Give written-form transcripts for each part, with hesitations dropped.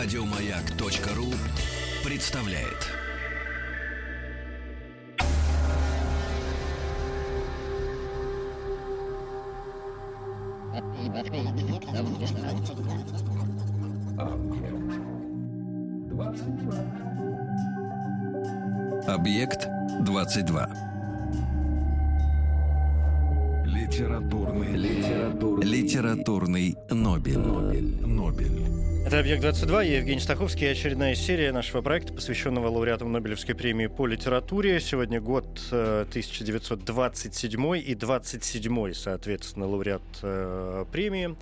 Радиомаяк.ру представляет. Объект 22. Литературный Нобель. Это «Объект-22», я Евгений Стаховский, и очередная серия нашего проекта, посвященного лауреатам Нобелевской премии по литературе. Сегодня год 1927 и 27-й, соответственно, лауреат премии.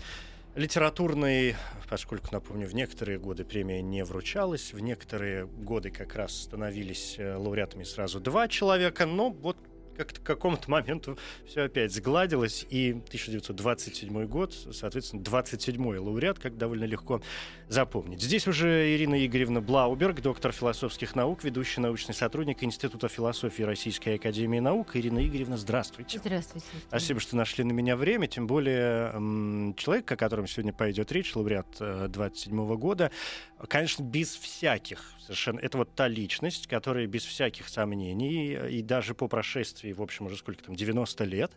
Литературный, поскольку, напомню, в некоторые годы премия не вручалась, в некоторые годы как раз становились лауреатами сразу два человека, но вот как-то к какому-то моменту все опять сгладилось, и 1927 год, соответственно, 27-й лауреат, как довольно легко запомнить. Здесь уже Ирина Игоревна Блауберг, доктор философских наук, ведущий научный сотрудник Института философии Российской академии наук. Ирина Игоревна, здравствуйте. Здравствуйте. Спасибо, что нашли на меня время, тем более человек, о котором сегодня пойдет речь, лауреат 27-го года, конечно, без всяких совершенно, это вот та личность, которая без всяких сомнений, и даже по прошествии, в общем, уже сколько там, 90 лет,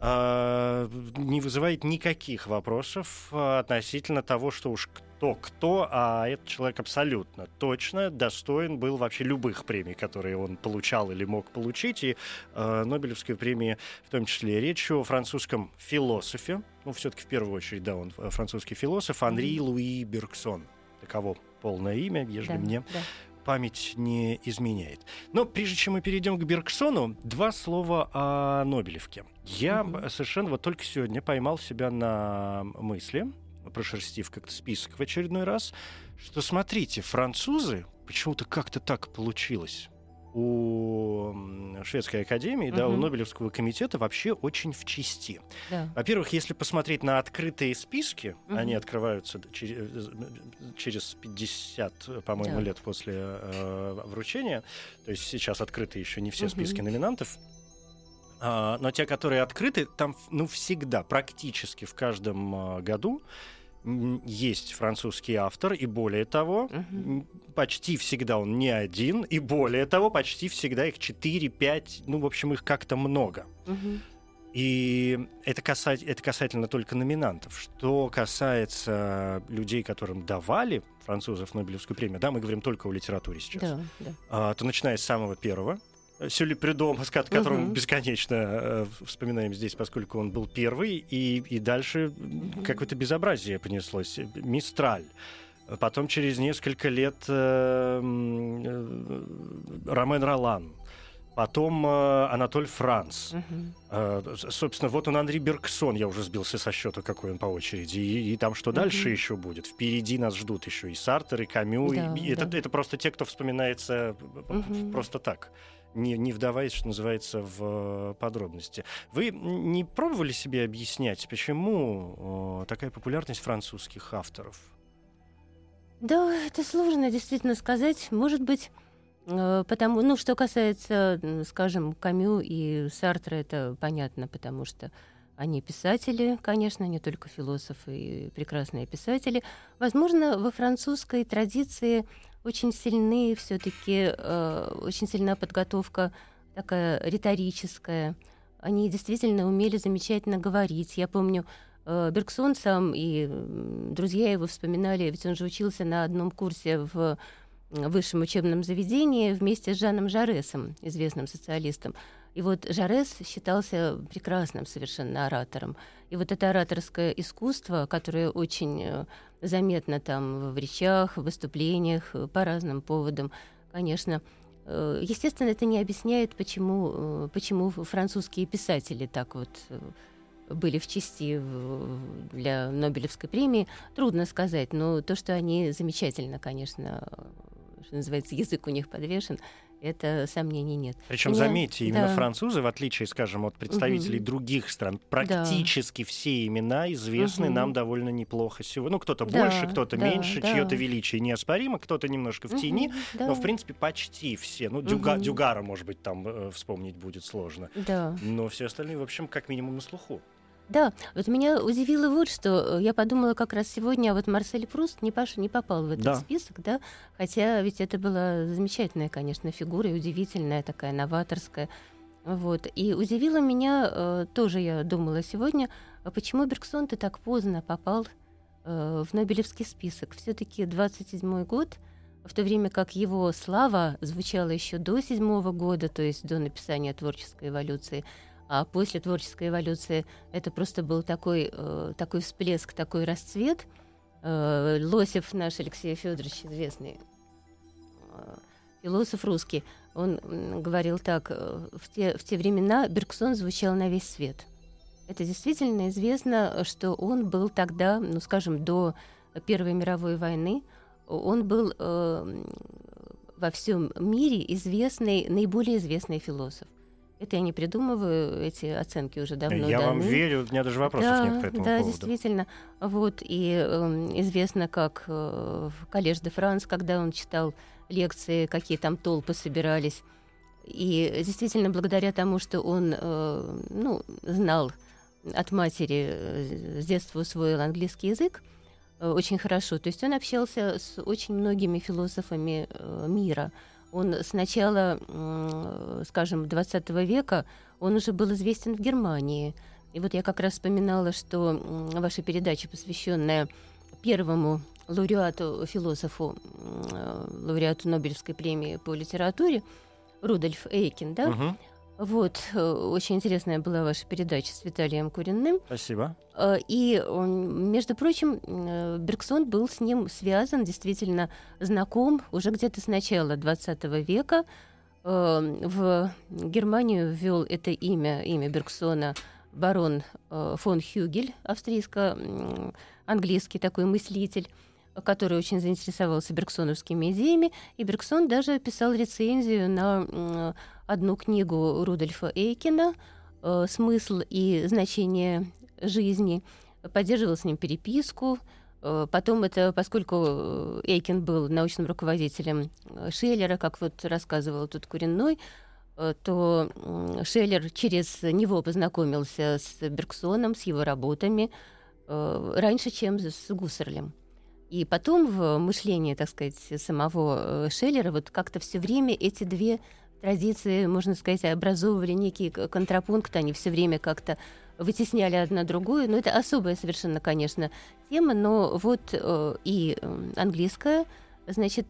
не вызывает никаких вопросов относительно того, что уж кто-кто, а этот человек абсолютно точно достоин был вообще любых премий, которые он получал или мог получить, и Нобелевской премии в том числе. Речь о французском философе, ну, все-таки в первую очередь, да, он французский философ, Анри Луи Бергсон, таково полное имя, ежели да, мне... Да. Память не изменяет. Но прежде чем мы перейдем к Бергсону, два слова о Нобелевке. Я совершенно вот только сегодня поймал себя на мысли, прошерстив как-то список в очередной раз, что смотрите, французы, почему-то как-то так получилось, у Шведской академии, да, у Нобелевского комитета вообще очень в чести. Да. Во-первых, если посмотреть на открытые списки, они открываются через 50, по-моему, лет после вручения, то есть сейчас открыты еще не все списки номинантов, но те, которые открыты, там ну, всегда, практически в каждом году есть французский автор, и более того, почти всегда он не один, и более того, почти всегда их 4-5, ну, в общем, их как-то много. И это касательно только номинантов. Что касается людей, которым давали французов Нобелевскую премию, да, мы говорим только о литературе сейчас, да, да. То начиная с самого первого, Сюль Прюдом, о котором бесконечно вспоминаем здесь, поскольку он был первый, и дальше какое-то безобразие понеслось. Мистраль. Потом через несколько лет Ромен Ролан. Потом Анатоль Франс. Собственно, вот он Анри Бергсон. Я уже сбился со счета, какой он по очереди. И там что дальше еще будет? Впереди нас ждут еще и Сартр, и Камю. Да, и да. Это просто те, кто вспоминается просто так. Не вдаваясь, что называется, в подробности. Вы не пробовали себе объяснять, почему такая популярность французских авторов? Да, это сложно действительно сказать. Может быть, потому, ну, что касается, скажем, Камю и Сартра, это понятно, потому что они писатели, конечно, не только философы и прекрасные писатели. Возможно, во французской традиции... очень сильна подготовка такая риторическая. Они действительно умели замечательно говорить. Я помню, Бергсон сам и друзья его вспоминали, ведь он же учился на одном курсе в высшем учебном заведении вместе с Жаном Жоресом, известным социалистом. И вот Жорес считался прекрасным совершенно оратором. И вот это ораторское искусство, которое очень заметно там в речах, в выступлениях, по разным поводам, конечно, естественно, это не объясняет, почему французские писатели так вот были в чести для Нобелевской премии. Трудно сказать, но то, что они замечательно, конечно, что называется, язык у них подвешен, это сомнений нет. Причем, заметьте, именно французы, в отличие, скажем, от представителей других стран, практически все имена известны нам довольно неплохо сегодня. Ну, кто-то больше, кто-то меньше, чье-то величие неоспоримо, кто-то немножко в тени, но, в принципе, почти все. Ну, Дюгара, может быть, там вспомнить будет сложно. Да. Но все остальные, в общем, как минимум на слуху. Да, вот меня удивило вот что. Я подумала как раз сегодня, а вот Марсель Пруст не попал в этот список, да? Хотя ведь это была замечательная, конечно, фигура, и удивительная такая, новаторская. Вот. И удивило меня, тоже я думала сегодня, почему Бергсон-то так поздно попал в Нобелевский список. Все-таки 27-й год, в то время как его слава звучала еще до 7-го года, то есть до написания «Творческой эволюции», а после «Творческой эволюции» это просто был такой всплеск, такой расцвет. Лосев наш, Алексей Федорович, известный философ русский, он говорил так: в те времена Бергсон звучал на весь свет. Это действительно известно, что он был тогда, ну, скажем, до Первой мировой войны, он был во всем мире наиболее известный философ. Это я не придумываю, эти оценки уже давно даны. Вам верю, у меня даже вопросов нет по этому поводу. Да, действительно. Вот, и известно, как в Коллеж де Франс, когда он читал лекции, какие там толпы собирались. И действительно, благодаря тому, что он знал от матери, с детства усвоил английский язык очень хорошо. То есть он общался с очень многими философами мира. Он с начала, скажем, 20 века, он уже был известен в Германии. И вот я как раз вспоминала, что ваша передача, посвященная первому лауреату-философу, лауреату Нобелевской премии по литературе, Рудольф Эйкен, да? Угу. Вот, очень интересная была ваша передача с Виталием Куренным. Спасибо. И, между прочим, Бергсон был с ним связан, действительно знаком уже где-то с начала 20 века. В Германию ввел это имя Бергсона барон фон Хюгель, австрийско-английский такой мыслитель, который очень заинтересовался бергсоновскими идеями, и Бергсон даже писал рецензию на одну книгу Рудольфа Эйкена «Смысл и значение жизни», поддерживал с ним переписку. Потом это, поскольку Эйкен был научным руководителем Шеллера, как вот рассказывал тут Куренной, то Шеллер через него познакомился с Бергсоном, с его работами, раньше, чем с Гуссерлем. И потом в мышлении, так сказать, самого Шеллера вот как-то все время эти две традиции, можно сказать, образовывали некий контрапункт, они все время как-то вытесняли одна другую. Но это особая совершенно, конечно, тема, но вот и английская, значит,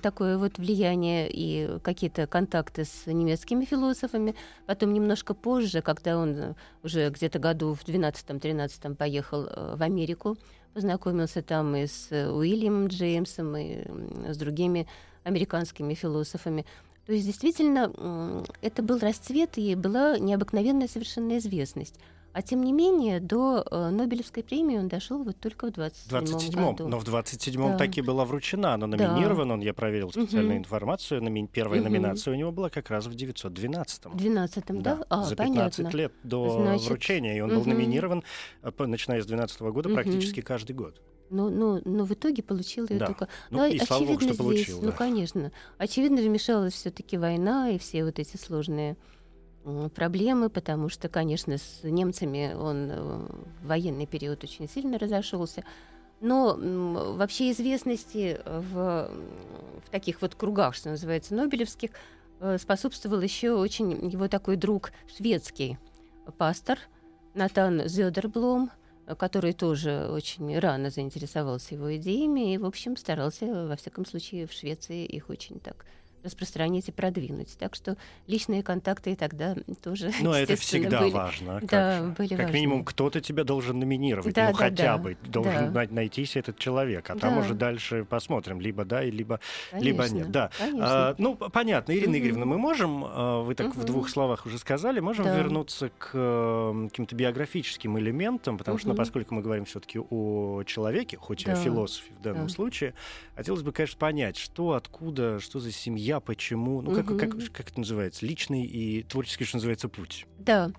такое вот влияние и какие-то контакты с немецкими философами. Потом немножко позже, когда он уже где-то году в 12-13 поехал в Америку, познакомился там и с Уильямом Джеймсом, и с другими американскими философами. То есть, действительно, это был расцвет, и была необыкновенная совершенно известность. А тем не менее, до Нобелевской премии он дошел вот только в 27-м году. Но в 27-м таки была вручена, она номинирована, я проверил специальную информацию, первая номинация у него была как раз в 1912-м. В 1912-м, да? За 15 лет до вручения, и он был номинирован, начиная с 1912 года, практически каждый год. Но в итоге получил ее только... и слава богу, что получил. Ну, конечно. Очевидно, вмешалась все-таки война и все вот эти сложные проблемы, потому что, конечно, с немцами он в военный период очень сильно разошелся. Но вообще известности в таких вот кругах, что называется, нобелевских, способствовал еще очень его такой друг, шведский пастор Натан Зёдерблом, который тоже очень рано заинтересовался его идеями и, в общем, старался, во всяком случае, в Швеции их очень так распространить и продвинуть. Так что личные контакты и тогда тоже, естественно, были. Но это всегда важно. Как минимум, кто-то тебя должен номинировать. Хотя бы должен найтись этот человек. А там уже дальше посмотрим. Либо да, либо нет. Да. Понятно. Ирина Игоревна, мы можем, вы так в двух словах уже сказали, можем вернуться к каким-то биографическим элементам, потому что, поскольку мы говорим все-таки о человеке, хоть и о философе в данном случае, хотелось бы, конечно, понять, что, откуда, что за семья, почему, как это называется, личный и творческий, что называется, путь. Да.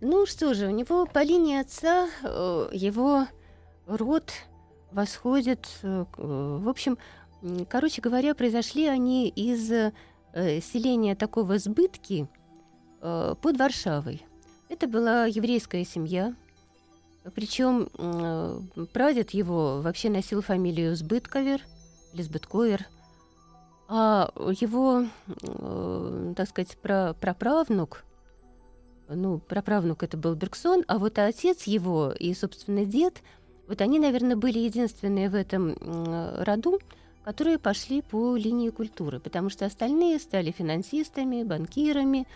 Ну что же, у него по линии отца его род восходит, в общем, короче говоря, произошли они из селения такого Сбытки под Варшавой. Это была еврейская семья, Причем прадед его вообще носил фамилию Сбытковер или Сбытковер, а его, так сказать, праправнук, ну, праправнук это был Бергсон, а вот отец его и, собственно, дед, вот они, наверное, были единственные в этом роду, которые пошли по линии культуры, потому что остальные стали финансистами, банкирами,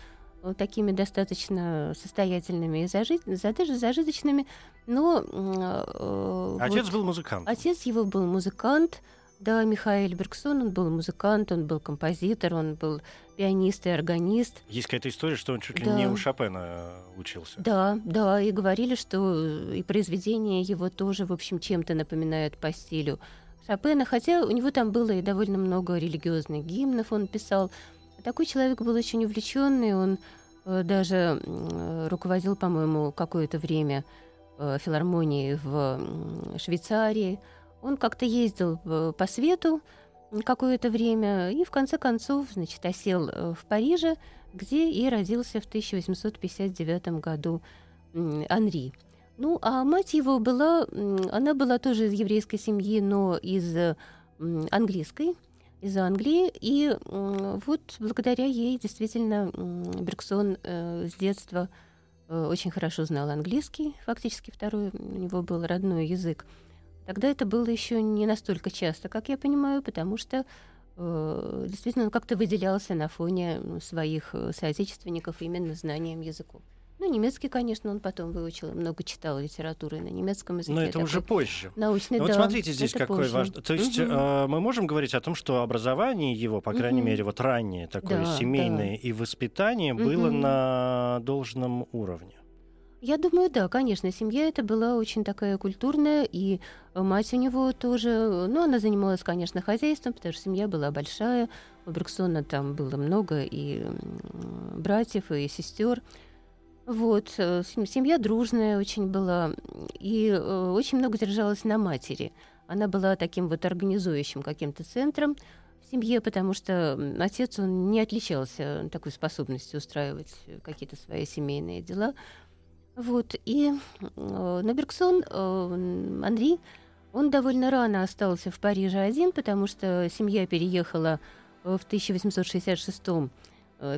вот такими достаточно состоятельными и даже зажиточными, но... Отец был музыкант. Отец его был музыкант, да, Михаил Бергсон, он был музыкант, он был композитор, он был пианист и органист. Есть какая-то история, что он чуть ли не у Шопена учился. Да, да, и говорили, что и произведения его тоже, в общем, чем-то напоминают по стилю Шопена, хотя у него там было и довольно много религиозных гимнов он писал. Такой человек был очень увлеченный, он даже руководил, по-моему, какое-то время филармонией в Швейцарии. Он как-то ездил по свету какое-то время и, в конце концов, значит, осел в Париже, где и родился в 1859 году Анри. Ну, а мать его была, она была тоже из еврейской семьи, но из английской, из Англии, и вот благодаря ей действительно Бергсон с детства очень хорошо знал английский, фактически второй у него был родной язык. Тогда это было еще не настолько часто, как я понимаю, потому что действительно он как-то выделялся на фоне своих соотечественников именно знанием языков. Ну, немецкий, конечно, он потом выучил, много читал литературы на немецком языке. Но это уже позже. Научный, да. Вот смотрите здесь, какой важный... То есть мы можем говорить о том, что образование его, по крайней мере, вот раннее такое, да, семейное, да, и воспитание было на должном уровне. Я думаю, да, конечно. Семья эта была очень такая культурная, и мать у него тоже... Ну, она занималась, конечно, хозяйством, потому что семья была большая. У Бергсона там было много и братьев, и сестер. Вот, семья дружная очень была, и очень много держалась на матери. Она была таким вот организующим каким-то центром в семье, потому что отец, он не отличался такой способностью устраивать какие-то свои семейные дела. Вот, и Бергсон, Анри, он довольно рано остался в Париже один, потому что семья переехала в 1866 году.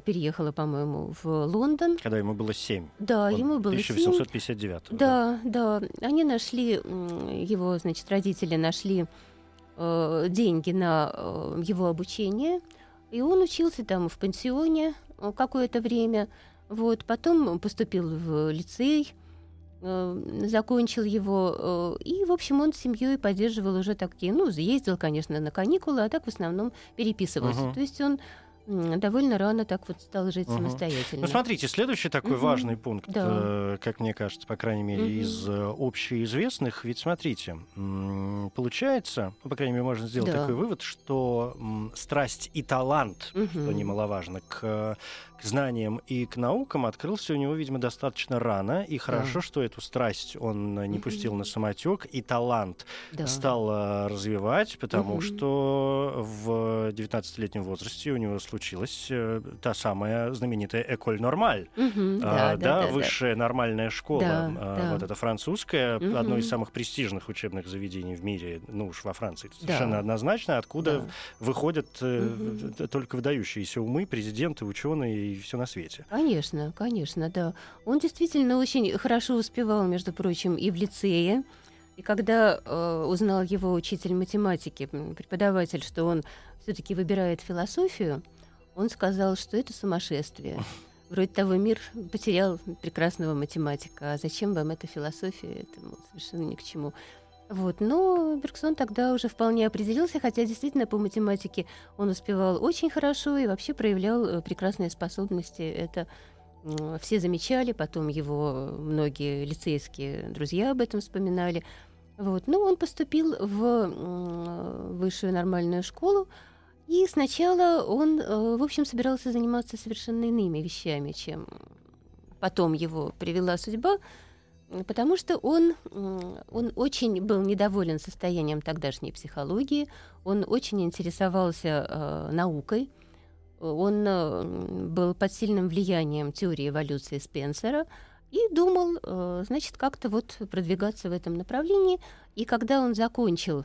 Переехала, по-моему, в Лондон. Когда ему было 7. Да, ему было 7. 1859. Да, да, да. Они нашли, его, значит, родители нашли деньги на его обучение, и он учился там в пансионе какое-то время. Вот, потом поступил в лицей, закончил его, и, в общем, он с семьей поддерживал уже такие, ну, ездил, конечно, на каникулы, а так в основном переписывался. То есть он довольно рано так вот стал жить самостоятельно. Ну, смотрите, следующий такой важный пункт, как мне кажется, по крайней мере, из общеизвестных. Ведь, смотрите, получается, ну, по крайней мере, можно сделать такой вывод, что страсть и талант, что немаловажно, к знаниям и к наукам открылся у него, видимо, достаточно рано. И хорошо, что эту страсть он не пустил на самотек, и талант стал развивать, потому что в 19-летнем возрасте у него случилась та самая знаменитая «Эколь Нормаль», высшая нормальная школа, вот эта французская, одно из самых престижных учебных заведений в мире, ну уж во Франции, совершенно однозначно, откуда выходят только выдающиеся умы, президенты, ученые и все на свете. Конечно, конечно, да. Он действительно очень хорошо успевал, между прочим, и в лицее. И когда узнал его учитель математики, преподаватель, что он все-таки выбирает философию, он сказал, что это сумасшествие. Вроде того, мир потерял прекрасного математика. А зачем вам эта философия? Это совершенно ни к чему. Вот. Но Бергсон тогда уже вполне определился, хотя действительно по математике он успевал очень хорошо и вообще проявлял прекрасные способности. Это все замечали, потом его многие лицейские друзья об этом вспоминали. Вот. Но он поступил в высшую нормальную школу, и сначала он, в общем, собирался заниматься совершенно иными вещами, чем потом его привела судьба, потому что он очень был недоволен состоянием тогдашней психологии, он очень интересовался наукой. Он был под сильным влиянием теории эволюции Спенсера, и думал, значит, как-то вот продвигаться в этом направлении. И когда он закончил,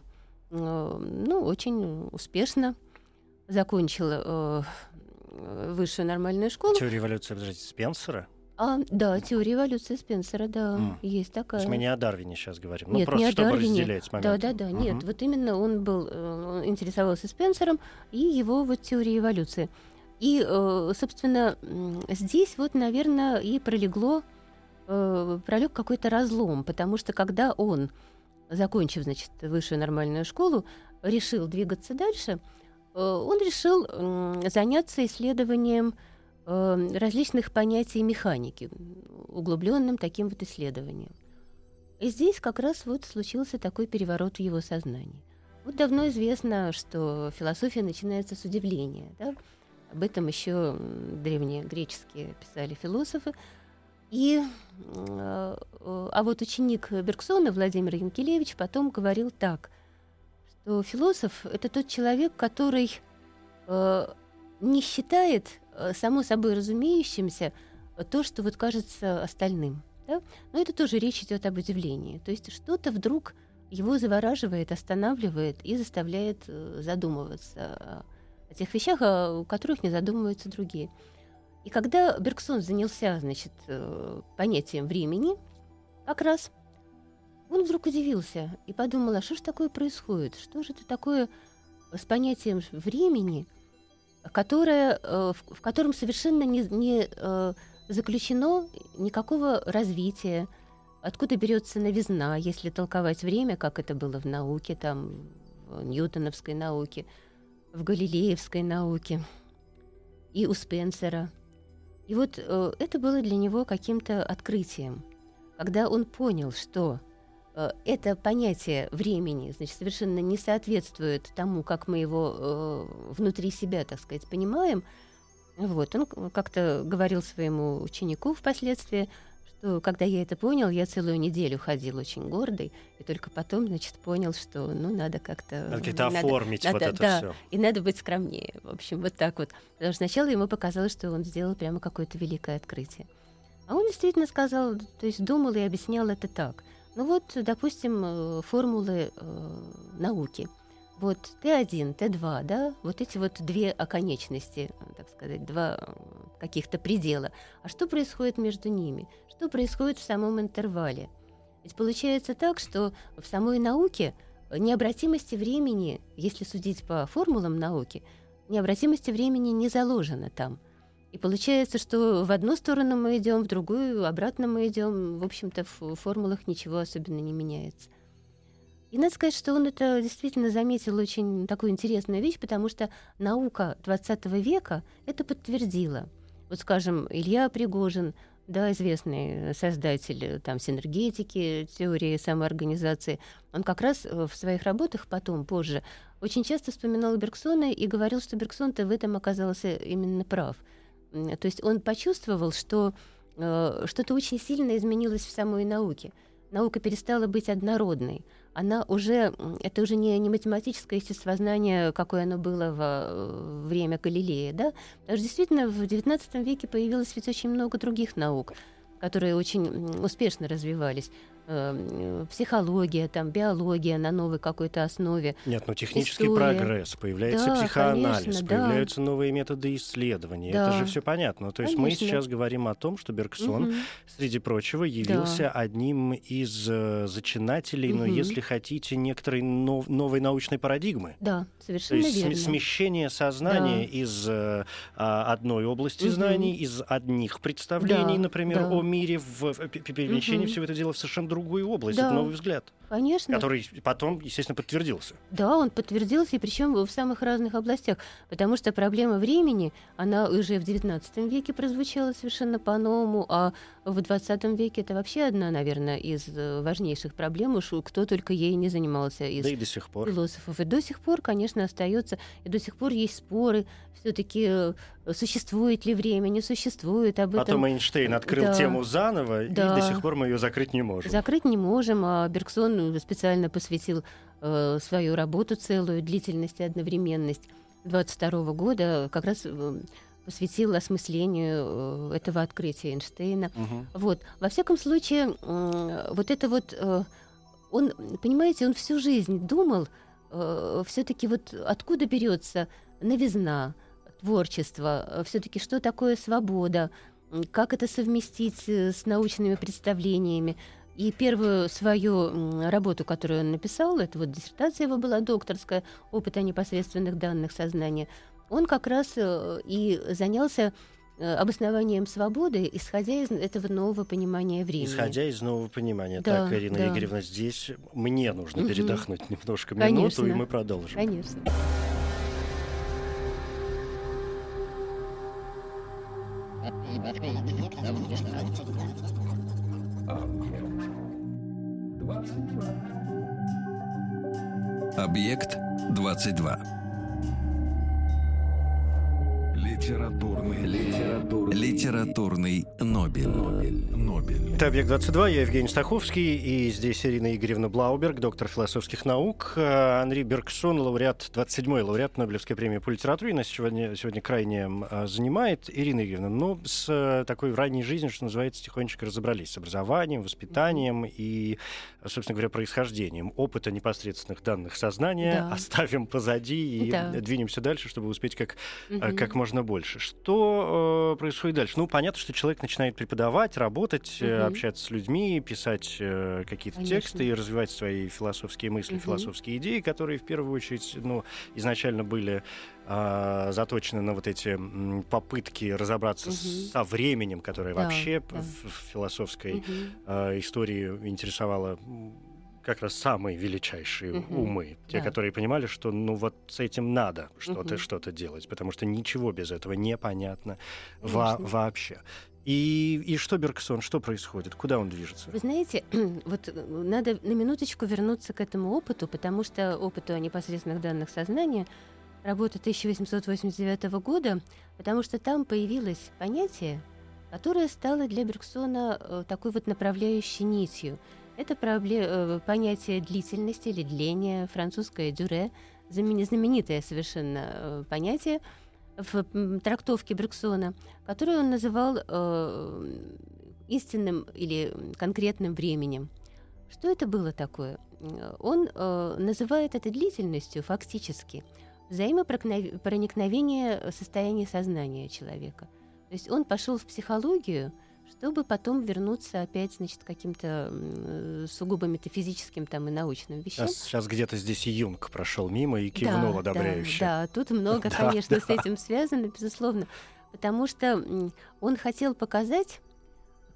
ну, очень успешно закончил высшую нормальную школу. Теория эволюции, подождите, Спенсера? Да, теория эволюции Спенсера, да, есть такая. То есть мы не о Дарвине сейчас говорим, нет, ну просто чтобы разделять с моментом. Да, да, да, нет, вот именно он был, он интересовался Спенсером и его вот теорией эволюции. И, собственно, здесь вот, наверное, и пролег какой-то разлом, потому что когда он, закончив, значит, высшую нормальную школу, решил двигаться дальше, он решил заняться исследованием различных понятий механики, углубленным таким вот исследованием. И здесь как раз вот случился такой переворот в его сознании. Вот давно известно, что философия начинается с удивления, да? Об этом еще древнегреческие писали философы. А вот ученик Бергсона Владимир Янкелевич потом говорил так, что философ — это тот человек, который не считает само собой разумеющимся то, что вот кажется остальным. Да? Но это тоже речь идет об удивлении. То есть что-то вдруг его завораживает, останавливает и заставляет задумываться о тех вещах, о которых не задумываются другие. И когда Бергсон занялся, значит, понятием времени, как раз он вдруг удивился и подумал, а что же такое происходит? Что же это такое с понятием времени, в котором совершенно не заключено никакого развития? Откуда берется новизна, если толковать время, как это было в науке, там, в ньютоновской науке, в галилеевской науке и у Спенсера. И вот это было для него каким-то открытием, когда он понял, что это понятие времени, значит, совершенно не соответствует тому, как мы его внутри себя, так сказать, понимаем. Вот, он как-то говорил своему ученику впоследствии, что когда я это понял, я целую неделю ходил очень гордый, и только потом, значит, понял, что, ну, надо как-то... Надо оформить вот это да, все. И надо быть скромнее, в общем, вот так вот. Потому что сначала ему показалось, что он сделал прямо какое-то великое открытие. А он действительно сказал, то есть думал и объяснял это так. Ну вот, допустим, формулы науки. Вот Т1, Т2, да, вот эти вот две оконечности, так сказать, два каких-то предела. А что происходит между ними? Что происходит в самом интервале? Ведь получается так, что в самой науке необратимости времени, если судить по формулам науки, необратимости времени не заложено там. И получается, что в одну сторону мы идем, в другую, обратно мы идем. В общем-то, в формулах ничего особенно не меняется. И надо сказать, что он это действительно заметил, очень такую интересную вещь, потому что наука XX века это подтвердила. Вот, скажем, Илья Пригожин, да, известный создатель там, синергетики, теории самоорганизации, он как раз в своих работах потом, позже, очень часто вспоминал Бергсона и говорил, что Бергсон-то в этом оказался именно прав. То есть он почувствовал, что что-то очень сильно изменилось в самой науке. Наука перестала быть однородной. Это уже не математическое естествознание, какое оно было во время Галилея, да? Потому что действительно в XIX веке появилось ведь очень много других наук, которые очень успешно развивались. Психология, там, биология на новой какой-то основе. Нет, но технический прогресс, появляется психоанализ, конечно, появляются новые методы исследований. Да. Это же все понятно. То есть мы сейчас говорим о том, что Бергсон, среди прочего, явился одним из зачинателей, но, если хотите, некоторой новой научной парадигмы. Да, совершенно верно. Смещение сознания из одной области знаний, из одних представлений, например, о мире, перемещение всего этого дела в совершенно другую область, это новый взгляд, конечно, который потом, естественно, подтвердился. Да, он подтвердился, и причем в самых разных областях, потому что проблема времени, она уже в XIX веке прозвучала совершенно по-новому, а в XX веке это вообще одна, наверное, из важнейших проблем, уж кто только ей не занимался из философов. И до сих пор, конечно, остается, и до сих пор есть споры, все-таки существует ли время, не существует, об этом... Потом Эйнштейн открыл тему заново, и до сих пор мы ее закрыть не можем. Закрыть не можем, а Бергсон специально посвятил свою работу целую, длительность и одновременность 1922 года, как раз посвятил осмыслению этого открытия Эйнштейна. Угу. Вот. Во всяком случае, вот это вот... Он, понимаете, он всю жизнь думал, все-таки вот откуда берется новизна, творчество, все-таки что такое свобода, как это совместить с научными представлениями. И первую свою работу, которую он написал, это вот диссертация его была докторская, «Опыт о непосредственных данных сознания», он как раз и занялся обоснованием свободы, исходя из этого нового понимания времени. Исходя из нового понимания. Да, так, Ирина Игоревна, здесь мне нужно передохнуть немножко, минуту, и мы продолжим. Конечно. Объект 22. Литературный Нобель. Это «Объект-22», я Евгений Стаховский, и здесь Ирина Игоревна Блауберг, доктор философских наук, Анри Бергсон, лауреат, 27-й лауреат Нобелевской премии по литературе, нас сегодня крайне занимает. Ирина Игоревна, но с такой ранней жизнью, что называется, тихонечко разобрались с образованием, воспитанием и, собственно говоря, происхождением опыта непосредственных данных сознания. Да. Оставим позади и двинемся дальше, чтобы успеть как можно больше. Что происходит дальше? Ну, понятно, что человек начинает преподавать, работать, общаться с людьми, писать какие-то тексты и развивать свои философские мысли, философские идеи, которые в первую очередь, изначально были заточены на вот эти попытки разобраться со временем, которое вообще в философской истории интересовало как раз самые величайшие умы, те, которые понимали, что с этим надо что-то делать, потому что ничего без этого непонятно вообще. И что Бергсон, что происходит, куда он движется? Вы знаете, вот надо на минуточку вернуться к этому опыту, потому что опыту о непосредственных данных сознания, работа 1889 года, потому что там появилось понятие, которое стало для Бергсона такой вот направляющей нитью. Это понятие длительности или дления, французское «дюре», знаменитое совершенно понятие в трактовке Бергсона, которое он называл истинным или конкретным временем. Что это было такое? Он называет это длительностью фактически взаимопроникновение состояния сознания человека. То есть он пошел в психологию, чтобы потом вернуться опять, каким-то сугубо метафизическим и научным вещам. Сейчас где-то здесь и Юнг прошел мимо и кивнул одобряюще. Да, тут много, конечно, с этим связано, безусловно, потому что он хотел показать,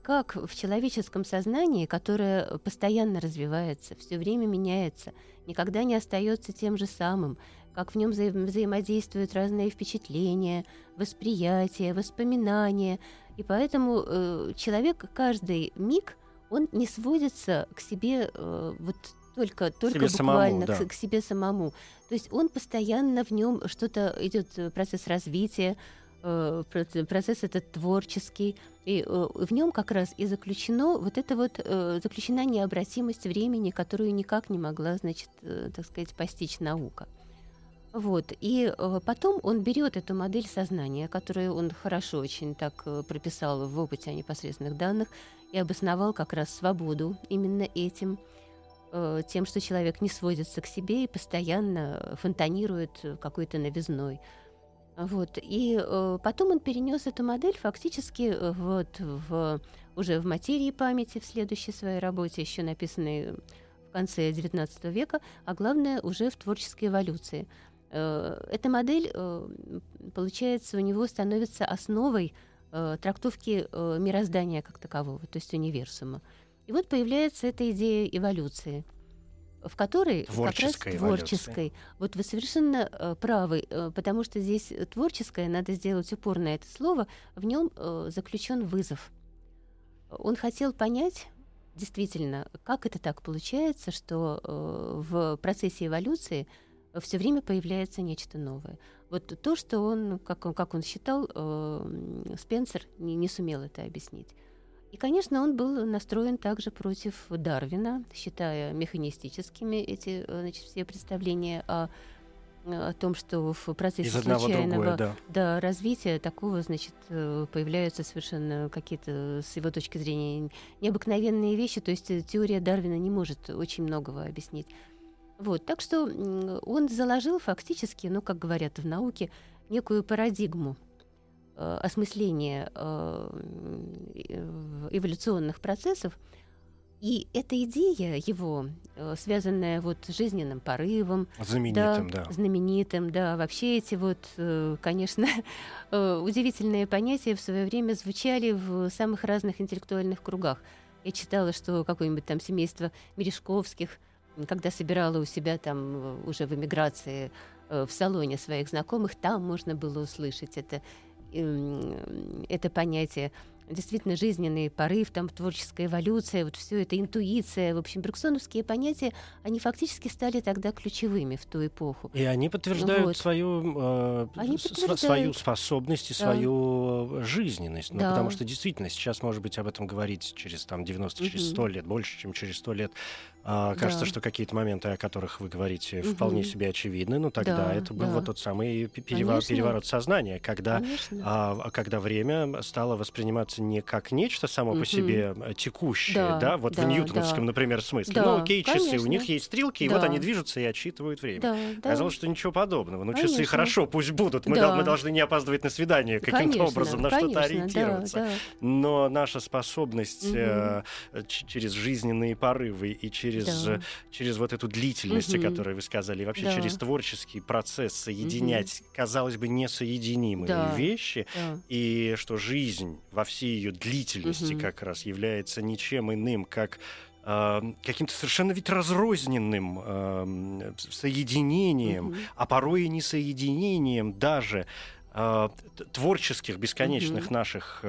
как в человеческом сознании, которое постоянно развивается, все время меняется, никогда не остается тем же самым, как в нем взаимодействуют разные впечатления, восприятия, воспоминания. И поэтому человек каждый миг, он не сводится к себе только буквально к себе самому. То есть он постоянно в нем что-то идет, процесс развития, процесс этот творческий, и в нем как раз и заключена необратимость времени, которую никак не могла, постичь наука. Вот. И потом он берет эту модель сознания, которую он хорошо очень так прописал в опыте о непосредственных данных, и обосновал как раз свободу именно этим, тем, что человек не сводится к себе и постоянно фонтанирует какой-то новизной. Вот. И потом он перенес эту модель фактически уже в материи памяти в следующей своей работе, еще написанной в конце XIX века, а главное уже в «Творческой эволюции». Эта модель, получается, у него становится основой трактовки мироздания как такового, то есть универсума. И вот появляется эта идея эволюции, в которой как раз творческой. Вот вы совершенно правы, потому что здесь творческое, надо сделать упор на это слово, в нем заключен вызов. Он хотел понять, действительно, как это так получается, что в процессе эволюции все время появляется нечто новое. Вот то, что он, как он считал, Спенсер не сумел это объяснить. И, конечно, он был настроен также против Дарвина, считая механистическими эти все представления о о том, что в процессе случайного развития такого, значит, появляются совершенно какие-то, с его точки зрения, необыкновенные вещи. То есть теория Дарвина не может очень многого объяснить. Вот. Так что он заложил фактически, ну, как говорят в науке, некую парадигму осмысления эволюционных процессов. И эта идея его, связанная вот с жизненным порывом, знаменитым, вообще эти вот, конечно, удивительные понятия в свое время звучали в самых разных интеллектуальных кругах. Я читала, что какое-нибудь там семейство Мережковских, когда собирала у себя там уже в эмиграции в салоне своих знакомых, там можно было услышать это понятие. Действительно, жизненный порыв, там, творческая эволюция, вот все это, интуиция. В общем, бергсоновские понятия, они фактически стали тогда ключевыми в ту эпоху. И они подтверждают свою способность и свою жизненность. Ну, потому что, действительно, сейчас, может быть, об этом говорить через там, 90, через 100 лет, больше, чем через 100 лет. Кажется, что какие-то моменты, о которых вы говорите, вполне себе очевидны. Но тогда это был вот тот самый переворот сознания, когда время стало восприниматься не как нечто само по себе текущее, в ньютоновском, например, смысле. Часы, у них есть стрелки, и вот они движутся и отсчитывают время. Казалось, что ничего подобного. Часы хорошо, пусть будут. Мы должны не опаздывать на свидание каким-то образом, что-то ориентироваться. Но наша способность через жизненные порывы и через вот эту длительность, о которой вы сказали, и вообще через творческий процесс соединять, казалось бы, несоединимые вещи, и что жизнь во всей ее длительности как раз является ничем иным, как каким-то совершенно ведь разрозненным соединением, а порой и несоединением даже творческих, бесконечных наших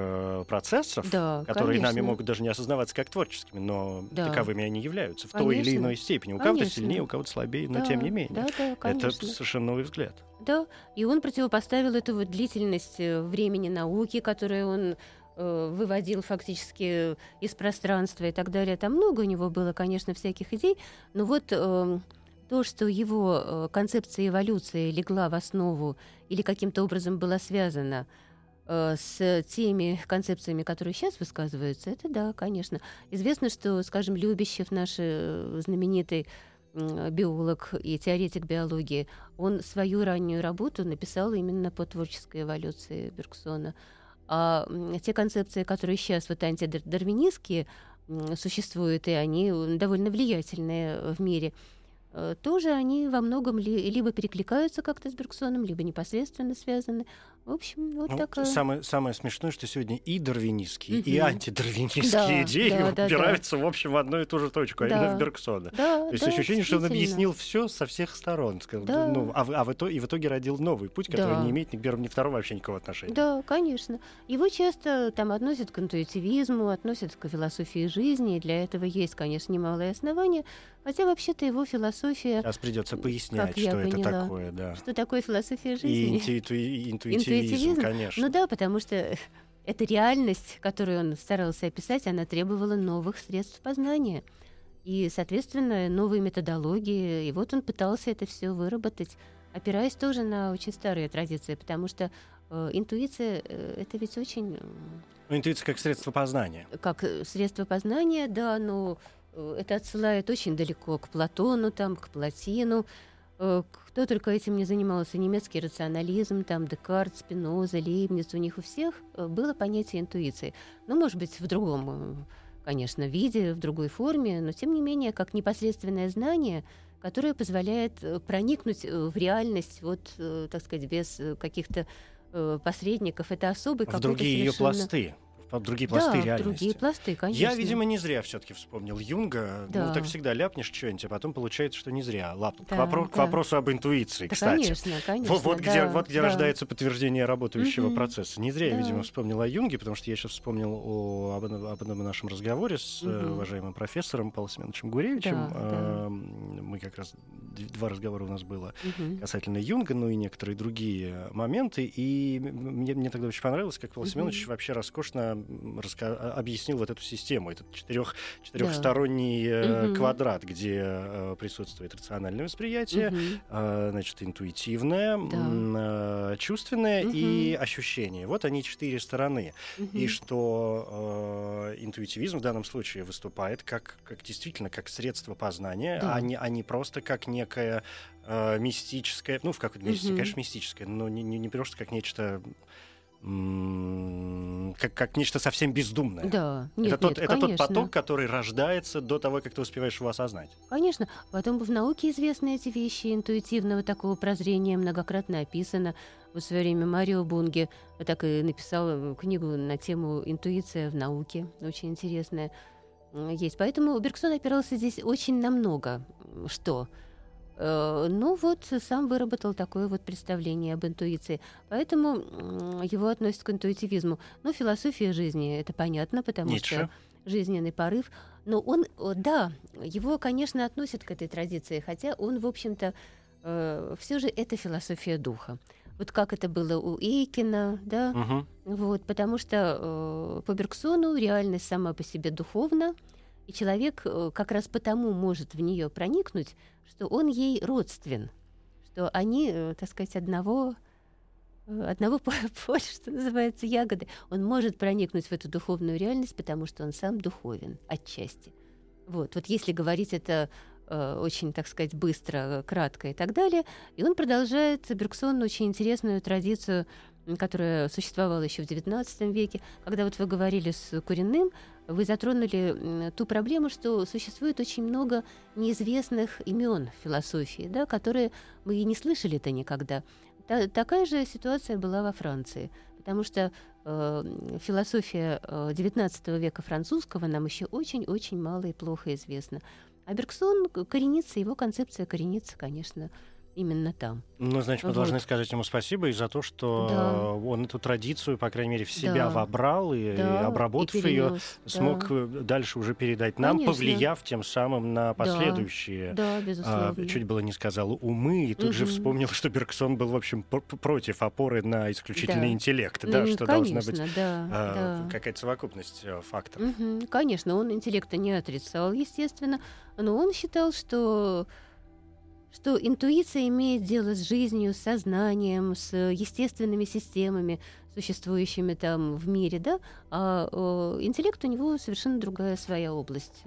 процессов, которые нами могут даже не осознаваться как творческими, но таковыми они являются в той или иной степени. У кого-то сильнее, у кого-то слабее, но тем не менее. Это совершенно новый взгляд. Да, и он противопоставил эту вот длительность времени науки, которую он выводил фактически из пространства и так далее. Там много у него было, конечно, всяких идей, но вот то, что его концепция эволюции легла в основу или каким-то образом была связана с теми концепциями, которые сейчас высказываются, это да, конечно. Известно, что, скажем, Любящев, наш знаменитый биолог и теоретик биологии, он свою раннюю работу написал именно по творческой эволюции Бергсона. А те концепции, которые сейчас вот антидарвинистские существуют, и они довольно влиятельные в мире, тоже они во многом либо перекликаются как-то с Бергсоном, либо непосредственно связаны. В общем, вот такая... Самое смешное, что сегодня и дарвинистские, и антидарвинистские идеи упираются, в общем, в одну и ту же точку, а именно в Бергсона. То есть ощущение, что он объяснил все со всех сторон. Сказал, в итоге родил новый путь, который не имеет ни к первому, ни второму вообще никакого отношения. Да, конечно. Его часто там относят к интуитивизму, относят к философии жизни, и для этого есть, конечно, немалые основания. Хотя вообще-то его философия... Сейчас придется пояснять, что это такое. Да. Что такое философия жизни. И интуитивизм, конечно. Ну да, потому что эта реальность, которую он старался описать, она требовала новых средств познания. И, соответственно, новые методологии. И вот он пытался это все выработать, опираясь тоже на очень старые традиции, потому что интуиция — это ведь очень... Интуиция как средство познания. Как средство познания, да, но... Это отсылает очень далеко к Платону, там, к Платину. Кто только этим не занимался, немецкий рационализм, там, Декарт, Спиноза, Лейбниц, у них у всех было понятие интуиции. Ну, может быть, в другом, конечно, виде, в другой форме, но, тем не менее, как непосредственное знание, которое позволяет проникнуть в реальность, вот, так сказать, без каких-то посредников. Это особый какой-то совершенно... В другие ее пласты. Другие пласты реальности. Другие пласты, конечно. Я, видимо, не зря все-таки вспомнил Юнга. Да. Ну, так всегда ляпнешь что-нибудь, а потом получается, что не зря. Ладно, к вопросу об интуиции, да, кстати. Конечно. Вот где рождается подтверждение работающего процесса. Не зря я, видимо, вспомнил о Юнге, потому что я сейчас вспомнил об одном нашем разговоре с уважаемым профессором Павлом Семеновичем Гуревичем. Мы как раз два разговора у нас было касательно Юнга, ну и некоторые другие моменты. И мне тогда очень понравилось, как Павел Семенович вообще роскошно объяснил вот эту систему, этот четырехсторонний квадрат, где присутствует рациональное восприятие, значит, интуитивное, чувственное и ощущение. Вот они, четыре стороны. И что интуитивизм в данном случае выступает как действительно как средство познания, а не просто как некое мистическое, ну, в какой-то мере, конечно, мистическое, но не просто как нечто... как нечто совсем бездумное. Да. Это тот поток, который рождается до того, как ты успеваешь его осознать. Конечно. Потом в науке известны эти вещи интуитивного такого прозрения, многократно описано. Вот в свое время Марио Бунге так и написал книгу на тему «Интуиция в науке». Очень интересная есть. Поэтому Бергсон опирался здесь очень на много что. Ну вот, сам выработал такое вот представление об интуиции. Поэтому его относят к интуитивизму. Но философия жизни, это понятно, потому что жизненный порыв. Но он, его, конечно, относят к этой традиции, хотя он, в общем-то, все же это философия духа. Вот как это было у Эйкена, вот, потому что по Бергсону реальность сама по себе духовна, и человек как раз потому может в нее проникнуть, что он ей родствен, что они, так сказать, одного поля, что называется, ягоды. Он может проникнуть в эту духовную реальность, потому что он сам духовен отчасти. Вот если говорить это очень, так сказать, быстро, кратко и так далее. И он продолжает, Бергсон, очень интересную традицию, которая существовала еще в XIX веке. Когда вот вы говорили с Куренным, вы затронули ту проблему, что существует очень много неизвестных имен в философии, да, которые мы и не слышали-то никогда. Такая же ситуация была во Франции, потому что философия XIX века французского нам еще очень-очень мало и плохо известна. А Бергсон коренится, его концепция коренится, конечно, именно там. Ну, значит, мы должны сказать ему спасибо и за то, что он эту традицию, по крайней мере, в себя вобрал и обработав ее, смог дальше уже передать нам, повлияв тем самым на последующие, чуть было не сказал, умы, и тут же вспомнил, что Бергсон был, в общем, против опоры на исключительный интеллект, что должна быть какая-то совокупность факторов. Конечно, он интеллекта не отрицал, естественно, но он считал, что интуиция имеет дело с жизнью, с сознанием, с естественными системами, существующими там в мире, а интеллект у него совершенно другая своя область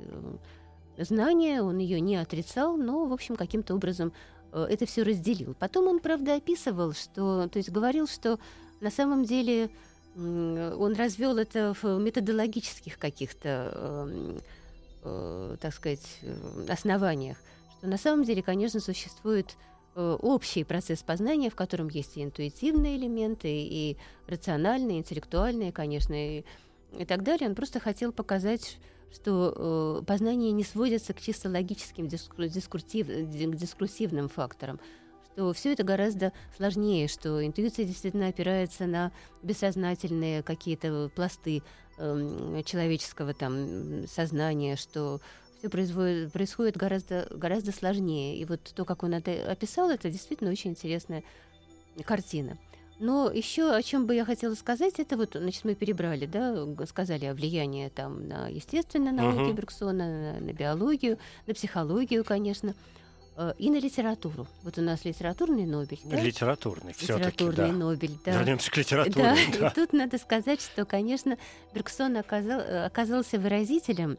знания, он ее не отрицал, но, в общем, каким-то образом это все разделил. Потом он, правда, описывал, говорил, что на самом деле он развел это в методологических каких-то, так сказать, основаниях. Что на самом деле, конечно, существует общий процесс познания, в котором есть и интуитивные элементы, и рациональные, интеллектуальные, конечно, и так далее. Он просто хотел показать, что познание не сводится к чисто логическим дискурсивным факторам, что все это гораздо сложнее, что интуиция действительно опирается на бессознательные какие-то пласты человеческого там сознания, что все происходит гораздо сложнее. И вот то, как он это описал, это действительно очень интересная картина. Но еще о чем бы я хотела сказать, это вот, значит, мы перебрали, сказали о влиянии там на естественные науки Бергсона, на биологию, на психологию, конечно, и на литературу. Вот у нас литературный Нобель. Литературный, все-таки. Литературный Нобель, Вернемся к литературе. И тут надо сказать, что, конечно, Бергсон оказался выразителем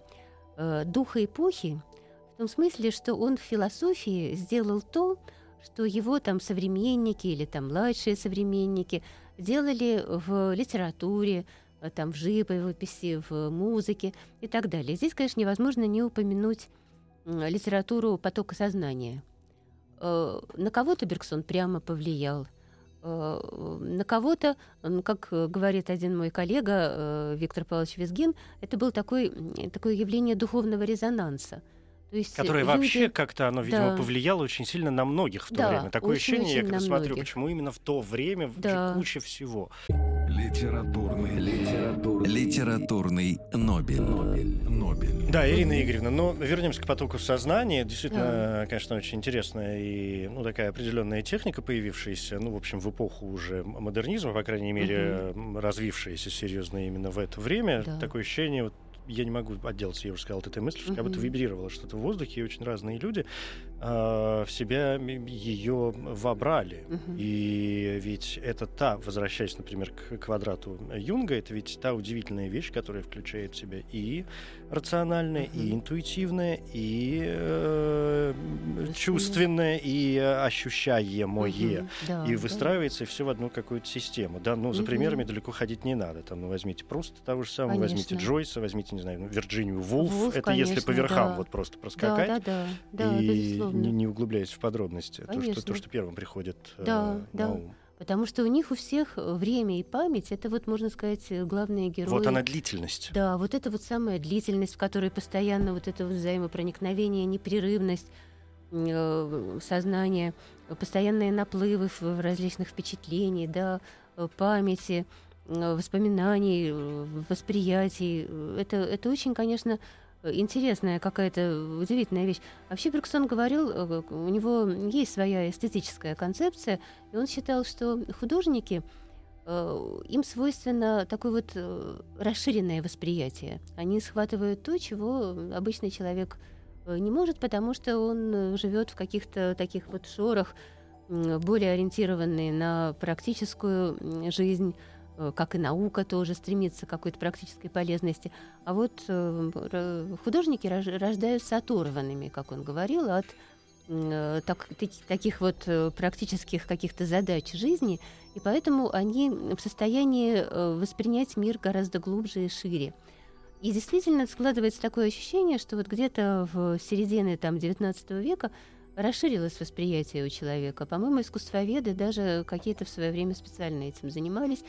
духа эпохи, в том смысле, что он в философии сделал то, что его там современники или там младшие современники делали в литературе, там в живописи, в музыке и так далее. Здесь, конечно, невозможно не упомянуть литературу потока сознания. На кого-то Бергсон прямо повлиял, на кого-то, как говорит один мой коллега Виктор Павлович Визгин, это было такое явление духовного резонанса. То есть которое вообще как-то, оно, видимо, повлияло очень сильно на многих в то время. Такое ощущение, я когда смотрю, почему именно в то время куча всего. Литературный Нобель. Да, Ирина Игоревна, но вернемся к потоку сознания. Действительно, конечно, очень интересная и такая определенная техника, появившаяся, в общем, в эпоху уже модернизма, по крайней мере, развившаяся серьезно именно в это время. Да. Такое ощущение, я не могу отделаться, я уже сказал, от этой мысли, что как будто вибрировало что-то в воздухе, и очень разные люди в себя ее вобрали. И ведь это возвращаясь, например, к квадрату Юнга, это ведь та удивительная вещь, которая включает в себя и рациональное, и интуитивное, и чувственное, и ощущаемое. Да, и выстраивается все в одну какую-то систему. Да? За примерами далеко ходить не надо. Возьмите Пруста того же самого, возьмите Джойса, возьмите, не знаю, Вирджинию Вулф. Это конечно, если по верхам просто проскакать. Да, и не углубляясь в подробности. То, что первым приходит на ум. Потому что у них у всех время и память, это можно сказать, главные герои. Вот она длительность. Да, это самая длительность, в которой постоянно это взаимопроникновение, непрерывность сознания, постоянные наплывы в различных впечатлений, памяти, воспоминаний, восприятий. Это очень, конечно, интересная какая-то удивительная вещь. Вообще Бергсон говорил, у него есть своя эстетическая концепция, и он считал, что художники, им свойственно такое расширенное восприятие. Они схватывают то, чего обычный человек не может, потому что он живет в каких-то таких шорах, более ориентированный на практическую жизнь, как и наука тоже стремится к какой-то практической полезности. А художники рождаются оторванными, как он говорил, от таких практических каких-то задач жизни, и поэтому они в состоянии воспринять мир гораздо глубже и шире. И действительно складывается такое ощущение, что где-то в середине XIX века расширилось восприятие у человека. По-моему, искусствоведы даже какие-то в свое время специально этим занимались.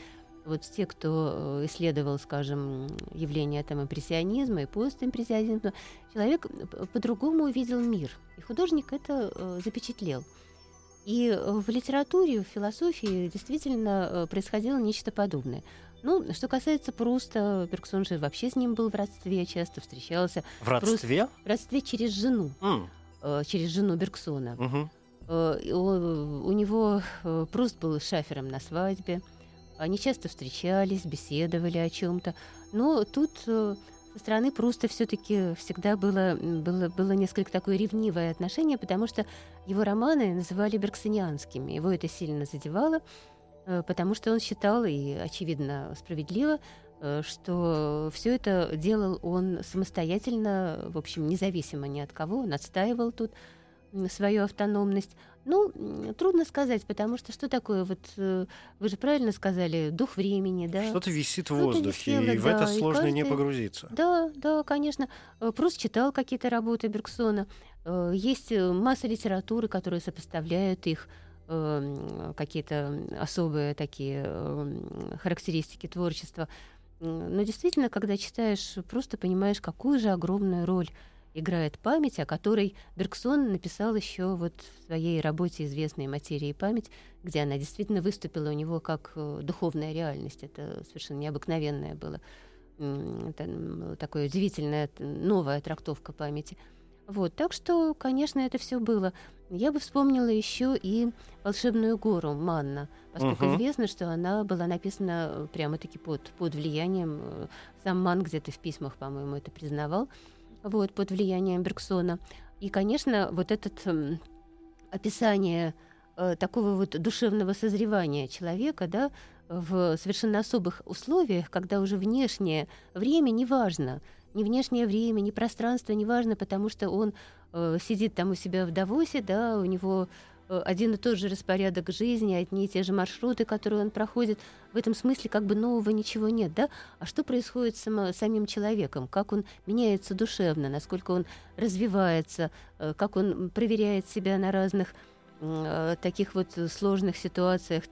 Те, кто исследовал, скажем, явление импрессионизма и постимпрессионизма, человек по-другому увидел мир, и художник это запечатлел. И в литературе, в философии действительно происходило нечто подобное. Что касается Пруста, Бергсон же вообще с ним был в родстве, часто встречался. В родстве? Пруст, в родстве через жену, через жену Бергсона. У него Пруст был шафером на свадьбе. Они часто встречались, беседовали о чем-то. Но тут со стороны Пруста все-таки всегда было несколько такое ревнивое отношение, потому что его романы называли бергсонианскими. Его это сильно задевало, потому что он считал, и, очевидно, справедливо, что все это делал он самостоятельно, в общем, независимо ни от кого. Он отстаивал тут свою автономность. Трудно сказать, потому что что такое, вы же правильно сказали, дух времени, Что-то висит в воздухе, висело, и в это сложно не погрузиться. Да, конечно. Пруст читал какие-то работы Бергсона. Есть масса литературы, которые сопоставляют их, какие-то особые такие характеристики творчества. Но действительно, когда читаешь, просто понимаешь, какую же огромную роль играет память, о которой Бергсон написал еще в своей работе известной «Материя и память», где она действительно выступила у него как духовная реальность. Это совершенно необыкновенное было. Это такая удивительная новая трактовка памяти. Так что, конечно, это все было. Я бы вспомнила еще и «Волшебную гору» Манна, поскольку известно, что она была написана прямо-таки под влиянием. Сам Манн где-то в письмах, по-моему, это признавал. Под влиянием Бергсона. И, конечно, это описание такого душевного созревания человека, в совершенно особых условиях, когда уже внешнее время не важно, ни внешнее время, ни пространство не важно, потому что он сидит там у себя в Давосе, у него один и тот же распорядок жизни, одни и те же маршруты, которые он проходит. В этом смысле нового ничего нет. А что происходит с самим человеком? Как он меняется душевно? Насколько он развивается? Как он проверяет себя на разных таких сложных ситуациях?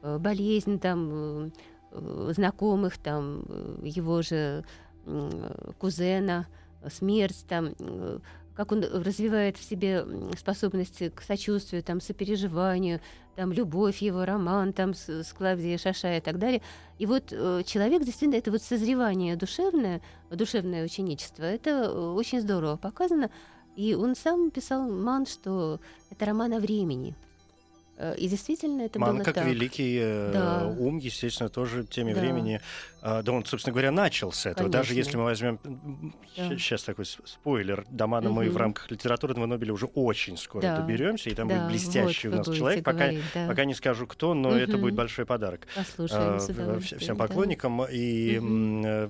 Болезнь, знакомых, его же кузена, смерть, как он развивает в себе способности к сочувствию, там, сопереживанию, там, любовь его, роман там, с Клавдией Шаша и так далее. И вот человек, действительно, это вот созревание душевное, душевное ученичество, это очень здорово показано. И он сам писал, Манн, что это роман о времени. И действительно это Манн, было как так. великий ум, естественно, тоже в теме времени. Да он, собственно говоря, начал с этого. Конечно. Даже если мы возьмем... Сейчас такой спойлер. До Манна мы в рамках литературного Нобеля уже очень скоро доберемся. И там будет блестящий вот, у нас человек. Пока не скажу, кто, но это будет большой подарок. Всем поклонникам. И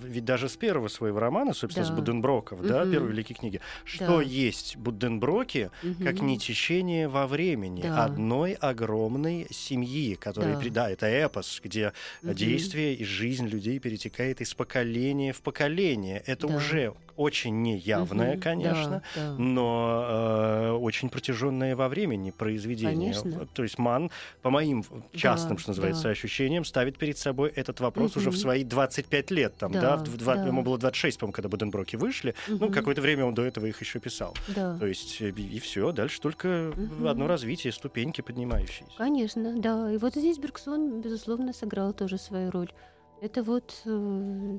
ведь даже с первого своего романа, собственно, с Буденброков, первой великой книги, что есть Буденброки, как не течение во времени. Одной огромной семьи, которая... Да, это эпос, где действие и жизнь людей перетекает из поколения в поколение. Это уже очень неявное, конечно, но очень протяженное во времени произведение. Конечно. То есть Манн, по моим частным, что называется, ощущениям, ставит перед собой этот вопрос уже в свои 25 лет. Там, ему было 26, по-моему, когда Буденброки вышли. Ну, какое-то время он до этого их еще писал. То есть и все, дальше только одно развитие, ступеньки поднимающиеся. Конечно, да. И вот здесь Бергсон, безусловно, сыграл тоже свою роль. Это вот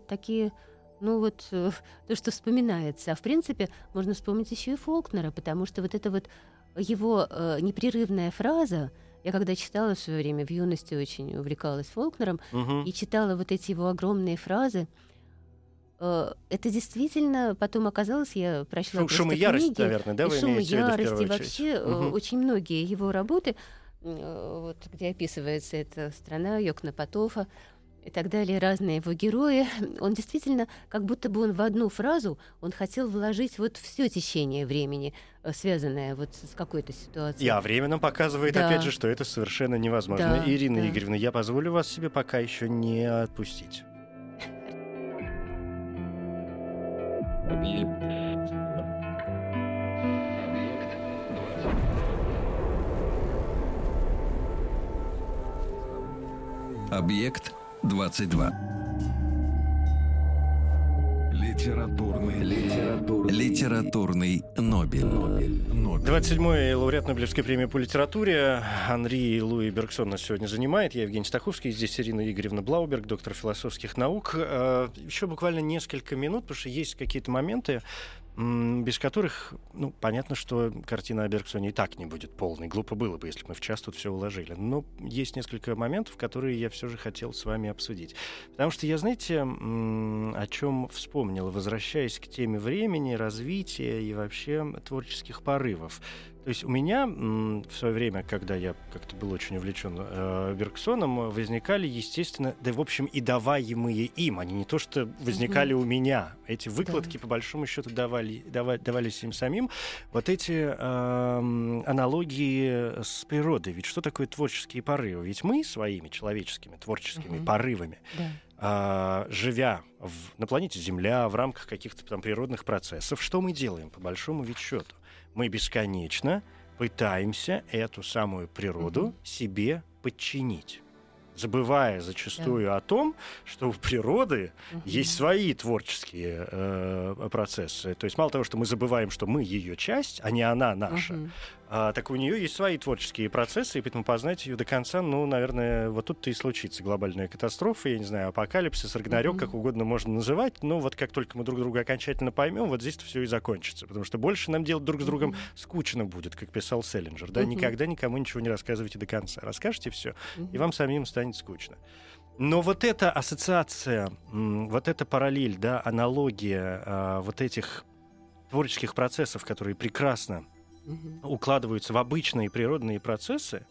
такие, ну вот, то, что вспоминается. А в принципе, можно вспомнить еще и Фолкнера, потому что вот эта вот его непрерывная фраза, я когда читала в свое время, в юности очень увлекалась Фолкнером, и читала вот эти его огромные фразы, это действительно потом оказалось, я прочла просто «Шум и ярость», книги, наверное, да, вы имеете в виду в первую часть? Вообще очень многие его работы, вот, где описывается эта страна, ее Кнопотофа, и так далее, разные его герои, он действительно, как будто бы он в одну фразу, он хотел вложить вот все течение времени, связанное вот с какой-то ситуацией. И о временном показывает, опять же, что это совершенно невозможно. Да, Ирина Игоревна, я позволю вас себе пока еще не отпустить. Объект 22. Литературный Нобель. 27-й лауреат Нобелевской премии по литературе Анри Луи Бергсон нас сегодня занимает. Я Евгений Стаховский, здесь Ирина Игоревна Блауберг, доктор философских наук. Еще буквально несколько минут, потому что есть какие-то моменты, без которых, ну, понятно, что картина о Бергсоне и так не будет полной. Глупо было бы, если бы мы в час тут все уложили. Но есть несколько моментов, которые я все же хотел с вами обсудить. Потому что я, знаете, о чем вспомнил, возвращаясь к теме времени, развития и вообще творческих порывов. То есть у меня в свое время, когда я как-то был очень увлечен Бергсоном, возникали, естественно, да, в общем, и даваемые им. Они не то, что возникали у меня. Эти выкладки, по большому счету, давались им самим. Вот эти аналогии с природой. Ведь что такое творческие порывы? Ведь мы своими человеческими творческими порывами... живя на планете Земля, в рамках каких-то там природных процессов, что мы делаем, по большому ведь счету? Мы бесконечно пытаемся эту самую природу себе подчинить, забывая зачастую о том, что у природы есть свои творческие процессы. То есть мало того, что мы забываем, что мы ее часть, а не она наша, так у нее есть свои творческие процессы, и поэтому познать ее до конца, ну, наверное, вот тут-то и случится глобальная катастрофа, я не знаю, апокалипсис, рагнарёк, как угодно можно называть, но вот как только мы друг друга окончательно поймем, вот здесь-то все и закончится, потому что больше нам делать друг с другом скучно будет, как писал Селлинджер, да, никогда никому ничего не рассказывайте до конца, расскажете все, и вам самим станет скучно. Но вот эта ассоциация, вот эта параллель, да, аналогия вот этих творческих процессов, которые прекрасно укладываются в обычные природные процессы,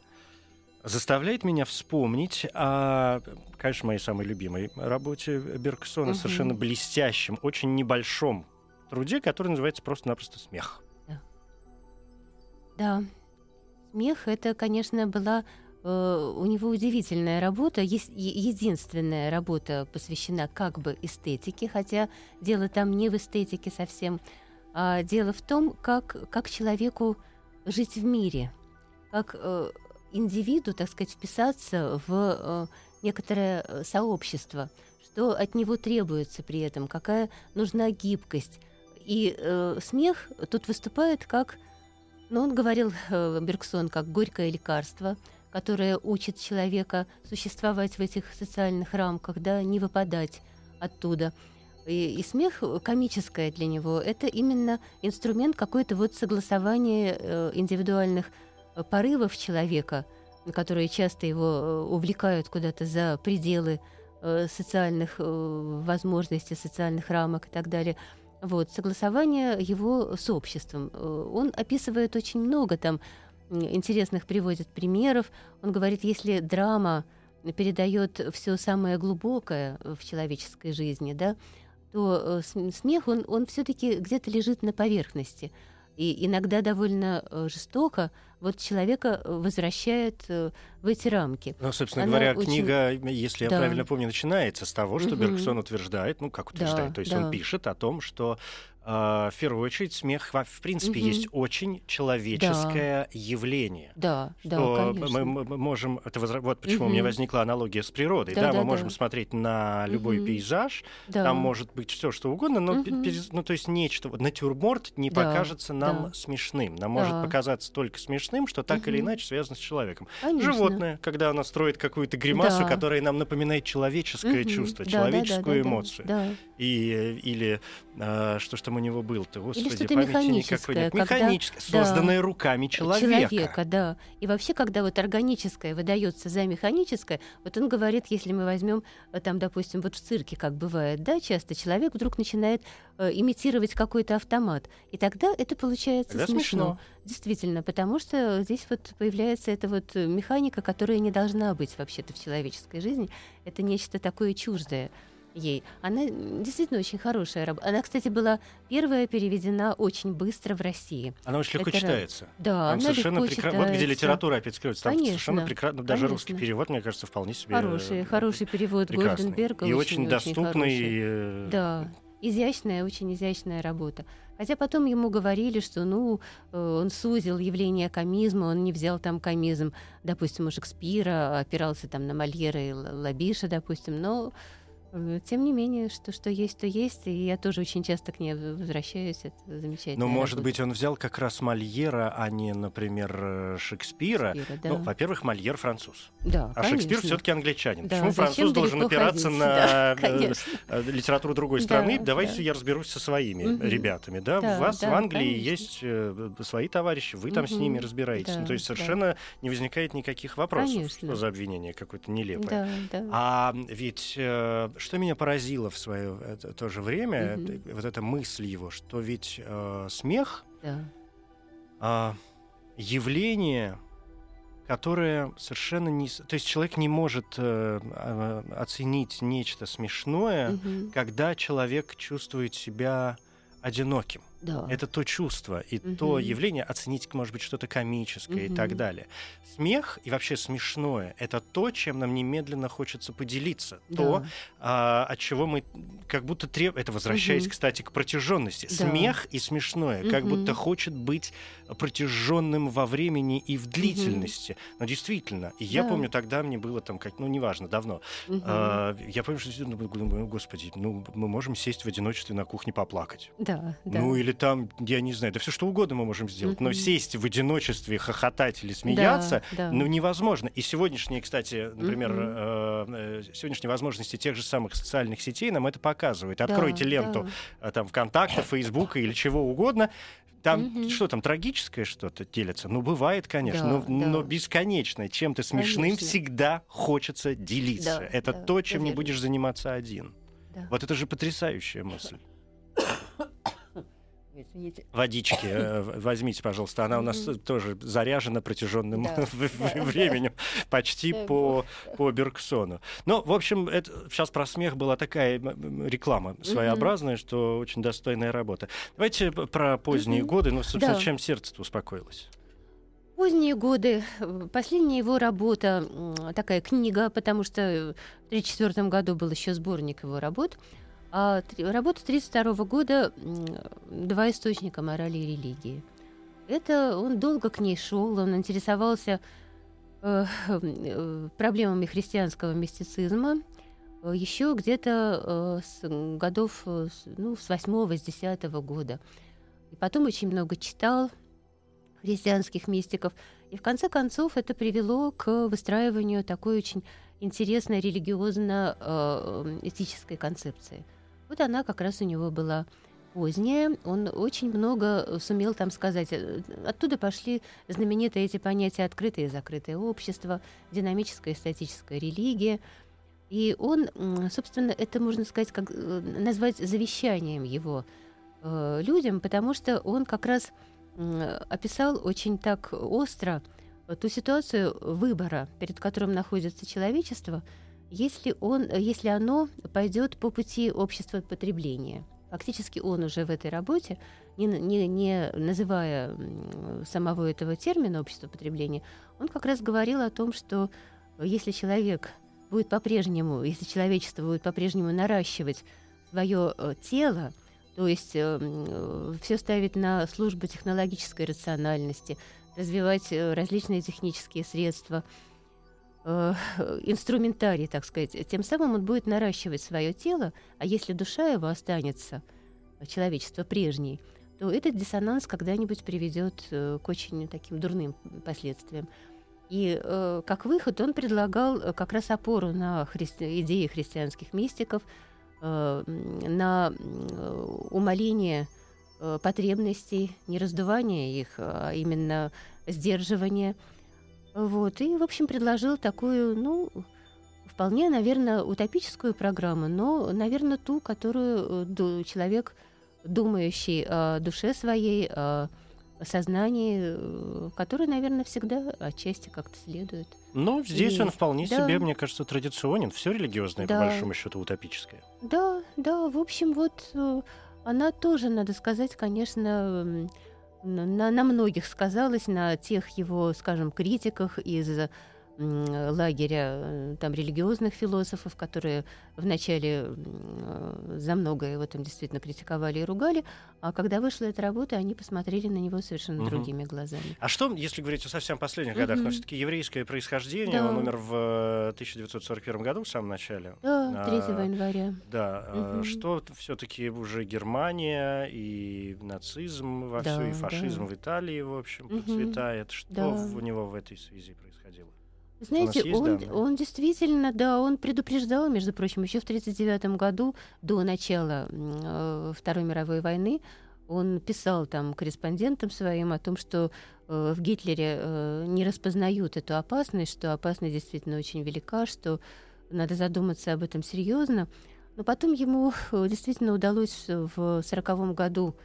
заставляет меня вспомнить о, конечно, моей самой любимой работе Бергсона, совершенно блестящем, очень небольшом труде, который называется просто-напросто «Смех». Да. «Смех» — это, конечно, была у него удивительная работа, единственная работа посвящена как бы эстетике, хотя дело там не в эстетике совсем. А дело в том, как человеку жить в мире, как индивиду, так сказать, вписаться в некоторое сообщество, что от него требуется при этом, какая нужна гибкость. И смех тут выступает как, ну, он говорил, Бергсон, как горькое лекарство, которое учит человека существовать в этих социальных рамках, да, не выпадать оттуда. И смех, комическое для него, это именно инструмент какой-то вот согласования индивидуальных порывов человека, которые часто его увлекают куда-то за пределы социальных возможностей, социальных рамок и так далее. Вот, согласование его с обществом. Он описывает очень много там интересных, приводит примеров. Он говорит, если драма передает все самое глубокое в человеческой жизни, да, то смех, он все-таки где-то лежит на поверхности. И иногда довольно жестоко вот человека возвращает в эти рамки. Ну, собственно говоря, очень... книга, если я правильно помню, начинается с того, что Бергсон утверждает, ну, как утверждает, то есть он пишет о том, что в первую очередь смех, в принципе, есть очень человеческое явление. Да, что да, мы можем... Это вот почему у меня возникла аналогия с природой. Да, да, мы можем смотреть на любой пейзаж, там может быть все что угодно, но ну, то есть нечто... Натюрморт не покажется нам смешным. Нам может показаться только смешным, что так или иначе связано с человеком. Конечно. Животное, когда оно строит какую-то гримасу, которая нам напоминает человеческое чувство, человеческую эмоцию. Да. И, или что у него был-то, господи, или что-то механическое, механическое, созданное руками человека. Да. И вообще, когда вот органическое выдается за механическое, вот он говорит, если мы возьмем там, допустим, вот в цирке, как бывает, да, часто человек вдруг начинает имитировать какой-то автомат, и тогда это получается смешно. Действительно, потому что здесь вот появляется эта вот механика, которая не должна быть вообще-то в человеческой жизни. Это нечто такое чуждое ей. Она действительно очень хорошая работа. Она, кстати, была первая переведена очень быстро в России. Она очень легко читается. Да, она совершенно прекрасно. Вот где литература опять скрывается. Там совершенно прекрасно. Даже русский перевод, мне кажется, вполне себе хороший, хороший перевод Гольденберга. И очень доступный. Да, изящная, очень изящная работа. Хотя потом ему говорили, что, ну, он сузил явление комизма, он не взял там комизм, допустим, у Шекспира, опирался там на Мольера и Лабиша, допустим, но тем не менее, что есть, то есть. И я тоже очень часто к ней возвращаюсь. Это замечательно. Но, может быть, он взял как раз Мольера, а не, например, Шекспира. Да. Ну, во-первых, Мольер француз. Да, а конечно. Шекспир все-таки англичанин. Да. Почему француз должен опираться на литературу другой страны? Давайте я разберусь со своими ребятами. Да? Да, у вас в Англии есть свои товарищи, вы там с ними разбираетесь. Да, ну, то есть совершенно не возникает никаких вопросов. Конечно. Что за обвинение какое-то нелепое. Да, да. А ведь... Что меня поразило в свое то же время, вот эта мысль его, что ведь смех явление, которое совершенно не... То есть человек не может оценить нечто смешное, когда человек чувствует себя одиноким. Да. Это то чувство и то явление, оценить, может быть, что-то комическое и так далее. Смех и вообще смешное — это то, чем нам немедленно хочется поделиться. Да. То, от чего мы как будто требуем... Это возвращаясь, кстати, к протяженности. Да. Смех и смешное как будто хочет быть протяженным во времени и в длительности. Но действительно, и я помню, тогда мне было там, как, ну, неважно, давно. Я помню, что думаю, господи, ну, мы можем сесть в одиночестве на кухне поплакать. Да, да. Ну, или там, я не знаю, да все что угодно мы можем сделать, но сесть в одиночестве, хохотать или смеяться, ну, невозможно. И сегодняшние, кстати, например, сегодняшние возможности тех же самых социальных сетей нам это показывают. Откройте ленту там ВКонтакте, Фейсбука или чего угодно. Там что там, трагическое что-то делится? Ну, бывает, конечно, но бесконечно. Чем-то смешным всегда хочется делиться. Да, это то, чем не будешь заниматься один. Да. Вот это же потрясающая мысль. Извините. Водички возьмите, пожалуйста. Она у нас тоже заряжена протяженным временем, почти по Бергсону. Но, в общем, это, сейчас про смех была такая реклама своеобразная, что очень достойная работа. Давайте про поздние годы. Ну, собственно, чем сердце-то успокоилось? Поздние годы. Последняя его работа, такая книга, потому что в 1934 году был еще сборник его работ. А работа 1932 года «Два источника морали и религии». Это он долго к ней шел, он интересовался проблемами христианского мистицизма, еще где-то с годов, ну, с 8-го, с 10-го года. И потом очень много читал христианских мистиков. И в конце концов это привело к выстраиванию такой очень интересной религиозно-этической концепции. Вот она как раз у него была поздняя. Он очень много сумел там сказать. Оттуда пошли знаменитые эти понятия «открытое и закрытое общество», «динамическая и статическая религия». И он, собственно, это можно сказать, как назвать завещанием его людям, потому что он как раз описал очень так остро ту ситуацию выбора, перед которым находится человечество, если оно пойдет по пути общества потребления. Фактически он уже в этой работе, не называя самого этого термина «общество потребления», он как раз говорил о том, что если человечество будет по-прежнему наращивать свое тело, то есть все ставить на службу технологической рациональности, развивать различные технические средства, инструментарий, так сказать, тем самым он будет наращивать свое тело, а если душа его останется, человечество прежней, то этот диссонанс когда-нибудь приведет к очень таким дурным последствиям. И как выход он предлагал как раз опору на идеи христианских мистиков, на умаление потребностей, не раздувание их, а именно сдерживание. Вот. И, в общем, предложил такую, ну, вполне, наверное, утопическую программу, но, наверное, ту, которую человек, думающий о душе своей, о сознании, которое, наверное, всегда отчасти как-то следует. Ну, здесь он вполне себе, мне кажется, традиционен. Все религиозное, по большому счету, утопическое. Да, да, в общем, вот она тоже, надо сказать, конечно, на многих сказалась, на тех его, скажем, критиках из лагеря там, религиозных философов, которые вначале за многое его там действительно критиковали и ругали, а когда вышла эта работа, они посмотрели на него совершенно другими глазами. А что, если говорить о совсем последних годах, но все-таки еврейское происхождение, он умер в 1941 году в самом начале. Да, 3 января. Да, что все-таки уже Германия и нацизм вовсю, и фашизм в Италии, в общем, процветает. Что у него в этой связи происходило? Знаете, он действительно, да, он предупреждал, между прочим, еще в 1939 году, до начала Второй мировой войны, он писал там корреспондентам своим о том, что в Гитлере не распознают эту опасность, что опасность действительно очень велика, что надо задуматься об этом серьезно. Но потом ему действительно удалось в 1940 году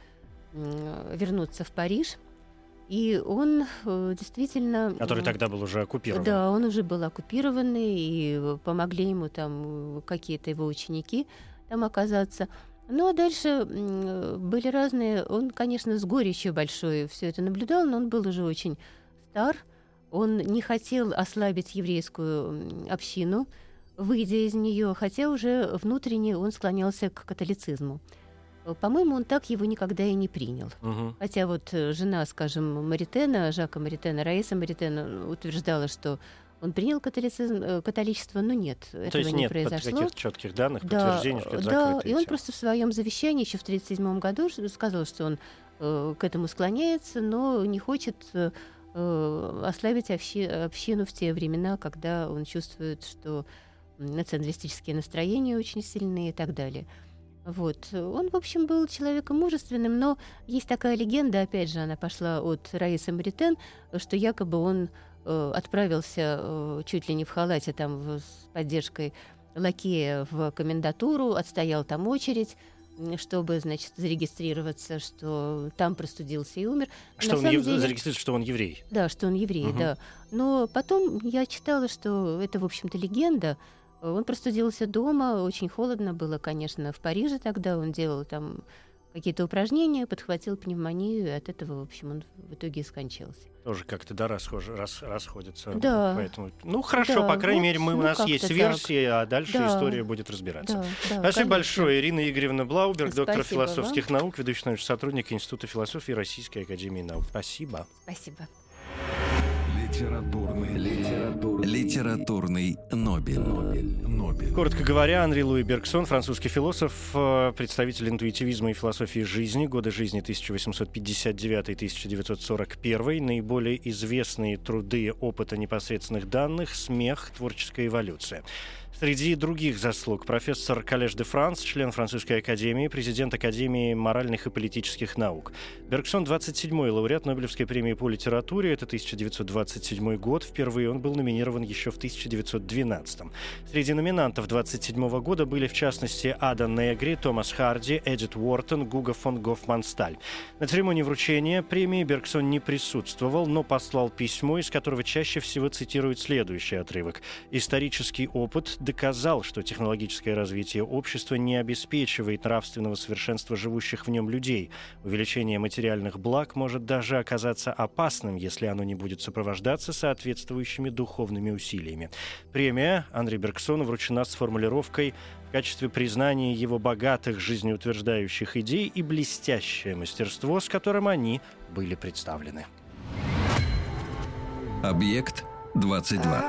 вернуться в Париж. И он действительно... Который тогда был уже оккупирован. Да, он уже был оккупирован, и помогли ему там какие-то его ученики там оказаться. Ну, а дальше были разные... Он, конечно, с горечью большой все это наблюдал, но он был уже очень стар. Он не хотел ослабить еврейскую общину, выйдя из нее, хотя уже внутренне он склонялся к католицизму. По-моему, он так его никогда и не принял. Хотя вот жена, скажем, Маритена, Жака Маритена, Раиса Маритена утверждала, что он принял католичество, но нет, этого не произошло. То есть нет четких данных, подтверждений, что это закрытая тема. Да, и он просто в своем завещании еще в 1937 году сказал, что он к этому склоняется, но не хочет ослабить общину в те времена, когда он чувствует, что националистические настроения очень сильны и так далее. Вот. Он, в общем, был человеком мужественным, но есть такая легенда, опять же, она пошла от Раисы Маритен, что якобы он отправился чуть ли не в халате там, с поддержкой лакея в комендатуру, отстоял там очередь, чтобы, значит, зарегистрироваться, что там простудился и умер. Что он зарегистрировался, что он еврей. Да, что он еврей, да. Но потом я читала, что это, в общем-то, легенда. Он простудился дома, очень холодно было, конечно, в Париже тогда. Он делал там какие-то упражнения, подхватил пневмонию, и от этого, в общем, он в итоге и скончался. Тоже как-то, да, расходится. Да. Поэтому, ну, хорошо, да, по крайней мере, у нас есть версии, а дальше история будет разбираться. Да, спасибо большое. Ирина Игоревна Блауберг, доктор философских наук, ведущий научный сотрудник Института философии Российской академии наук. Спасибо. Спасибо. Литературный Нобель. Коротко говоря, Анри Луи Бергсон, французский философ, представитель интуитивизма и философии жизни, годы жизни 1859-1941, наиболее известные труды опыта непосредственных данных, смех, творческая эволюция. Среди других заслуг профессор Коллеж де Франс, член Французской академии, президент Академии моральных и политических наук. Бергсон 27-й лауреат Нобелевской премии по литературе. Это 1927 год. Впервые он был номинирован еще в 1912. Среди номинантов 1927 года были, в частности, Ада Негри, Томас Харди, Эдит Уортон, Гуго фон Гофмансталь. На церемонии вручения премии Бергсон не присутствовал, но послал письмо, из которого чаще всего цитирует следующий отрывок. «Исторический опыт доказал, что технологическое развитие общества не обеспечивает нравственного совершенства живущих в нем людей. Увеличение материальных благ может даже оказаться опасным, если оно не будет сопровождаться соответствующими духовными усилиями». Премия Анри Бергсону вручена с формулировкой «в качестве признания его богатых жизнеутверждающих идей и блестящее мастерство, с которым они были представлены». Объект 22.